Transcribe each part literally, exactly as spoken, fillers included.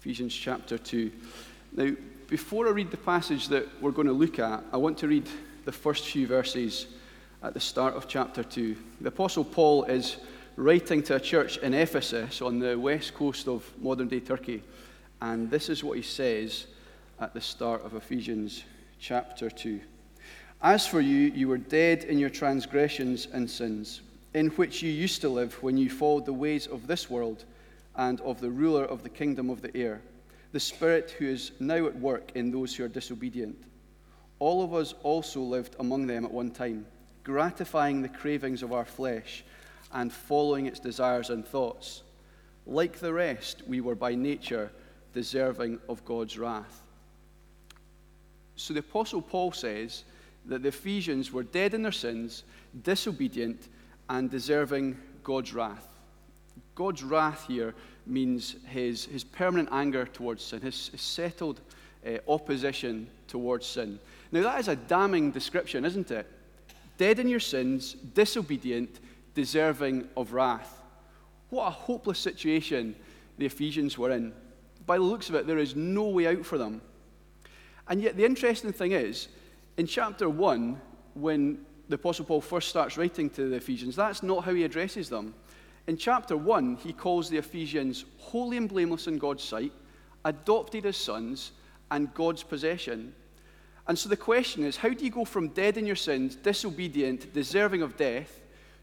Ephesians chapter two. Now, before I read the passage that we're going to look at, I want to read the first few verses at the start of chapter two. The Apostle Paul is writing to a church in Ephesus on the west coast of modern-day Turkey, and this is what he says at the start of Ephesians chapter two. As for you, you were dead in your transgressions and sins, in which you used to live when you followed the ways of this world and of the ruler of the kingdom of the air, the spirit who is now at work in those who are disobedient. All of us also lived among them at one time, gratifying the cravings of our flesh and following its desires and thoughts. Like the rest, we were by nature deserving of God's wrath. So the Apostle Paul says that the Ephesians were dead in their sins, disobedient, and deserving God's wrath. God's wrath here means his, his permanent anger towards sin, his, his settled uh, opposition towards sin. Now that is a damning description, isn't it? Dead in your sins, disobedient, deserving of wrath. What a hopeless situation the Ephesians were in. By the looks of it, there is no way out for them. And yet the interesting thing is, in chapter one, when the Apostle Paul first starts writing to the Ephesians, that's not how he addresses them. In chapter one, he calls the Ephesians holy and blameless in God's sight, adopted as sons, and God's possession. And so the question is, how do you go from dead in your sins, disobedient, deserving of death,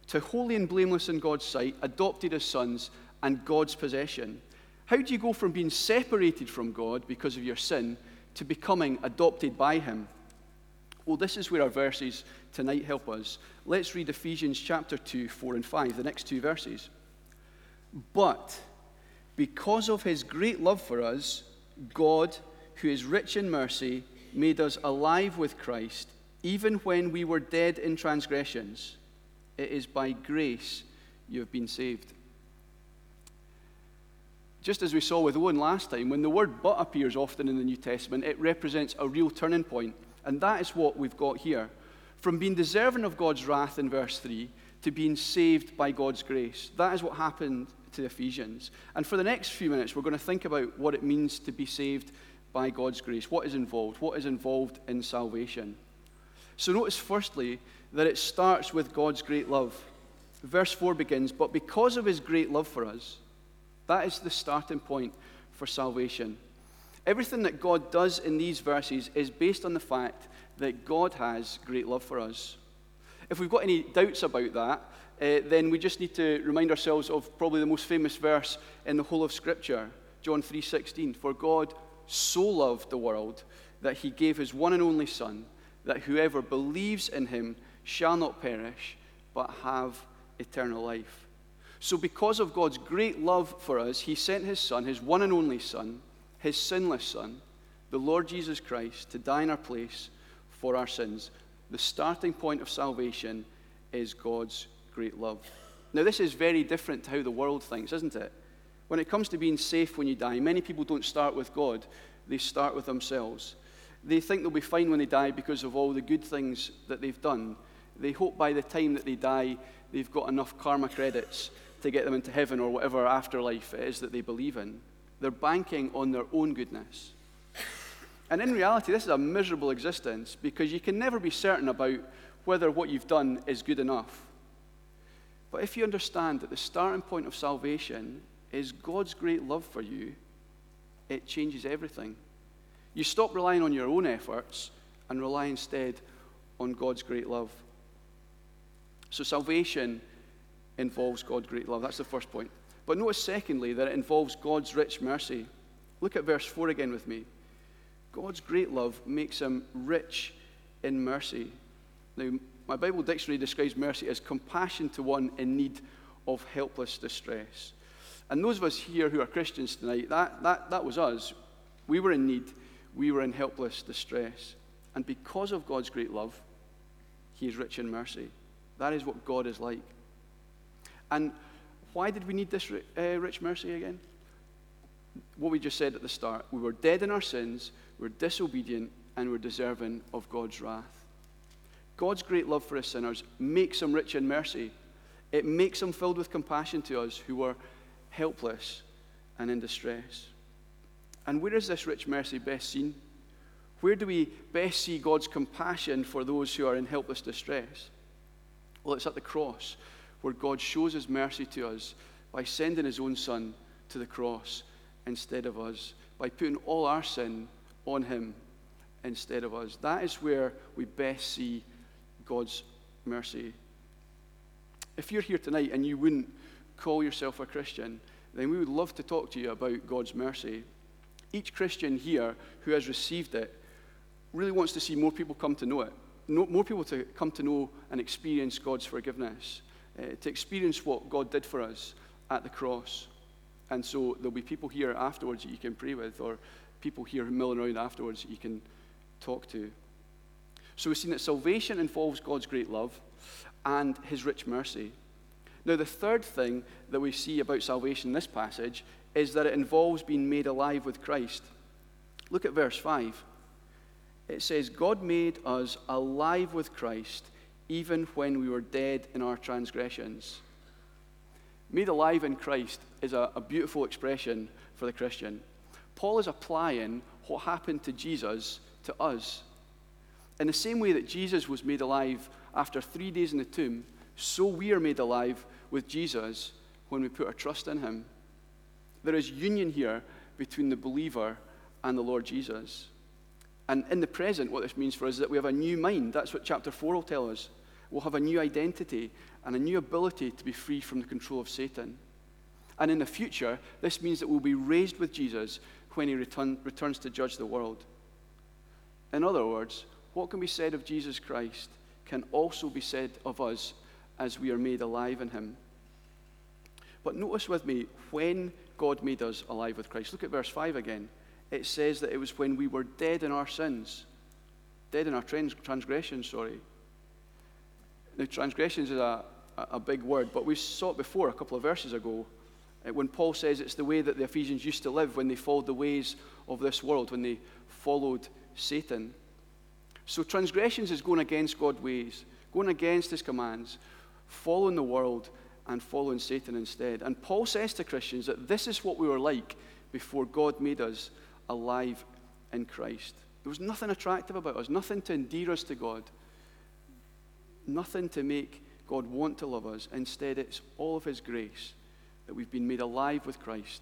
to holy and blameless in God's sight, adopted as sons, and God's possession? How do you go from being separated from God because of your sin to becoming adopted by him? Well, this is where our verses tonight help us. Let's read Ephesians chapter two, four and five, the next two verses. But because of his great love for us, God, who is rich in mercy, made us alive with Christ, even when we were dead in transgressions. It is by grace you have been saved. Just as we saw with Owen last time, when the word but appears often in the New Testament, it represents a real turning point. And that is what we've got here. From being deserving of God's wrath in verse three to being saved by God's grace. That is what happened to the Ephesians. And for the next few minutes, we're going to think about what it means to be saved by God's grace. What is involved? What is involved in salvation? So notice firstly that it starts with God's great love. Verse four begins, but because of his great love for us. That is the starting point for salvation. Everything that God does in these verses is based on the fact that God has great love for us. If we've got any doubts about that, uh, then we just need to remind ourselves of probably the most famous verse in the whole of Scripture, John three sixteen. For God so loved the world that he gave his one and only Son, that whoever believes in him shall not perish, but have eternal life. So because of God's great love for us, he sent his Son, his one and only Son, his sinless Son, the Lord Jesus Christ, to die in our place for our sins. The starting point of salvation is God's great love. Now, this is very different to how the world thinks, isn't it? When it comes to being safe when you die, many people don't start with God. They start with themselves. They think they'll be fine when they die because of all the good things that they've done. They hope by the time that they die, they've got enough karma credits to get them into heaven or whatever afterlife it is that they believe in. They're banking on their own goodness. And in reality, this is a miserable existence because you can never be certain about whether what you've done is good enough. But if you understand that the starting point of salvation is God's great love for you, it changes everything. You stop relying on your own efforts and rely instead on God's great love. So salvation involves God's great love. That's the first point. But notice, secondly, that it involves God's rich mercy. Look at verse four again with me. God's great love makes him rich in mercy. Now, my Bible dictionary describes mercy as compassion to one in need of helpless distress. And those of us here who are Christians tonight, that, that, that was us. We were in need. We were in helpless distress. And because of God's great love, he is rich in mercy. That is what God is like. And why did we need this uh, rich mercy again? What we just said at the start. We were dead in our sins, we were disobedient, and we were deserving of God's wrath. God's great love for us sinners makes him rich in mercy. It makes him filled with compassion to us who are helpless and in distress. And where is this rich mercy best seen? Where do we best see God's compassion for those who are in helpless distress? Well, it's at the cross, where God shows his mercy to us by sending his own Son to the cross instead of us, by putting all our sin on him instead of us. That is where we best see God's mercy. If you're here tonight and you wouldn't call yourself a Christian, then we would love to talk to you about God's mercy. Each Christian here who has received it really wants to see more people come to know it, more people to come to know and experience God's forgiveness, uh, to experience what God did for us at the cross. And so there'll be people here afterwards that you can pray with, or people here milling around afterwards that you can talk to. So we've seen that salvation involves God's great love and his rich mercy. Now, the third thing that we see about salvation in this passage is that it involves being made alive with Christ. Look at verse five. It says, God made us alive with Christ even when we were dead in our transgressions. Made alive in Christ is a, a beautiful expression for the Christian. Paul is applying what happened to Jesus to us. In the same way that Jesus was made alive after three days in the tomb, so we are made alive with Jesus when we put our trust in him. There is union here between the believer and the Lord Jesus. And in the present, what this means for us is that we have a new mind. That's what chapter four will tell us. We'll have a new identity and a new ability to be free from the control of Satan. And in the future, this means that we'll be raised with Jesus when he return, returns to judge the world. In other words, what can be said of Jesus Christ can also be said of us as we are made alive in him. But notice with me when God made us alive with Christ. Look at verse five again. It says that it was when we were dead in our sins, dead in our trans- transgressions, sorry. Now, transgressions is a, a big word, but we saw it before a couple of verses ago when Paul says it's the way that the Ephesians used to live when they followed the ways of this world, when they followed Satan. So transgressions is going against God's ways, going against his commands, following the world and following Satan instead. And Paul says to Christians that this is what we were like before God made us alive in Christ. There was nothing attractive about us, nothing to endear us to God, nothing to make God want to love us. Instead, it's all of his grace that we've been made alive with Christ.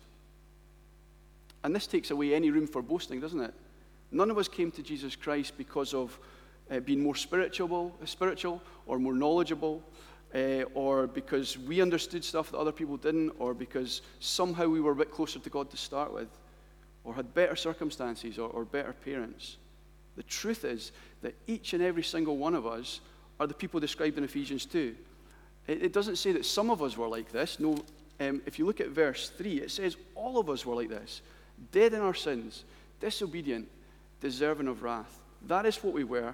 And this takes away any room for boasting, doesn't it? None of us came to Jesus Christ because of uh, being more spiritual, spiritual or more knowledgeable, Uh, or because we understood stuff that other people didn't, or because somehow we were a bit closer to God to start with, or had better circumstances, or, or better parents. The truth is that each and every single one of us are the people described in Ephesians two. It, it doesn't say that some of us were like this. No, um, if you look at verse three, it says all of us were like this, dead in our sins, disobedient, deserving of wrath. That is what we were.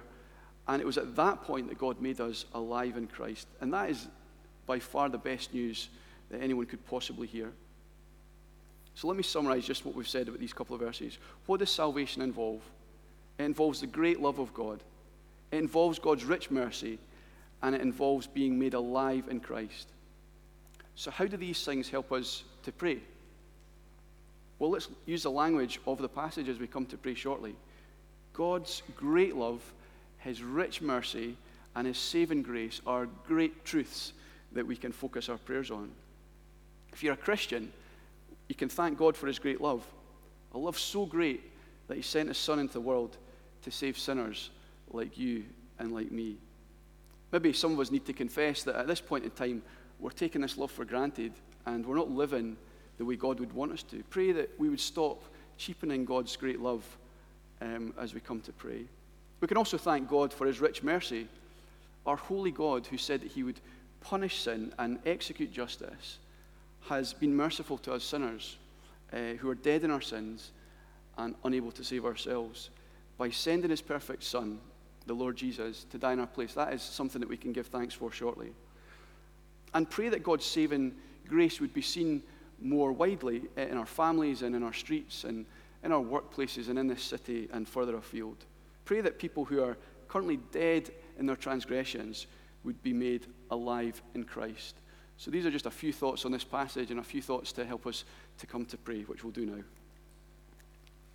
And it was at that point that God made us alive in Christ. And that is by far the best news that anyone could possibly hear. So let me summarize just what we've said about these couple of verses. What does salvation involve? It involves the great love of God. It involves God's rich mercy. And it involves being made alive in Christ. So how do these things help us to pray? Well, let's use the language of the passage as we come to pray shortly. God's great love, his rich mercy, and his saving grace are great truths that we can focus our prayers on. If you're a Christian, you can thank God for his great love, a love so great that he sent his Son into the world to save sinners like you and like me. Maybe some of us need to confess that at this point in time, we're taking this love for granted and we're not living the way God would want us to. Pray that we would stop cheapening God's great love um, as we come to pray. We can also thank God for his rich mercy, our holy God who said that he would punish sin and execute justice, has been merciful to us sinners uh, who are dead in our sins and unable to save ourselves by sending his perfect Son, the Lord Jesus, to die in our place. That is something that we can give thanks for shortly. And pray that God's saving grace would be seen more widely in our families and in our streets and in our workplaces and in this city and further afield. Pray that people who are currently dead in their transgressions would be made alive in Christ. So these are just a few thoughts on this passage and a few thoughts to help us to come to pray, which we'll do now.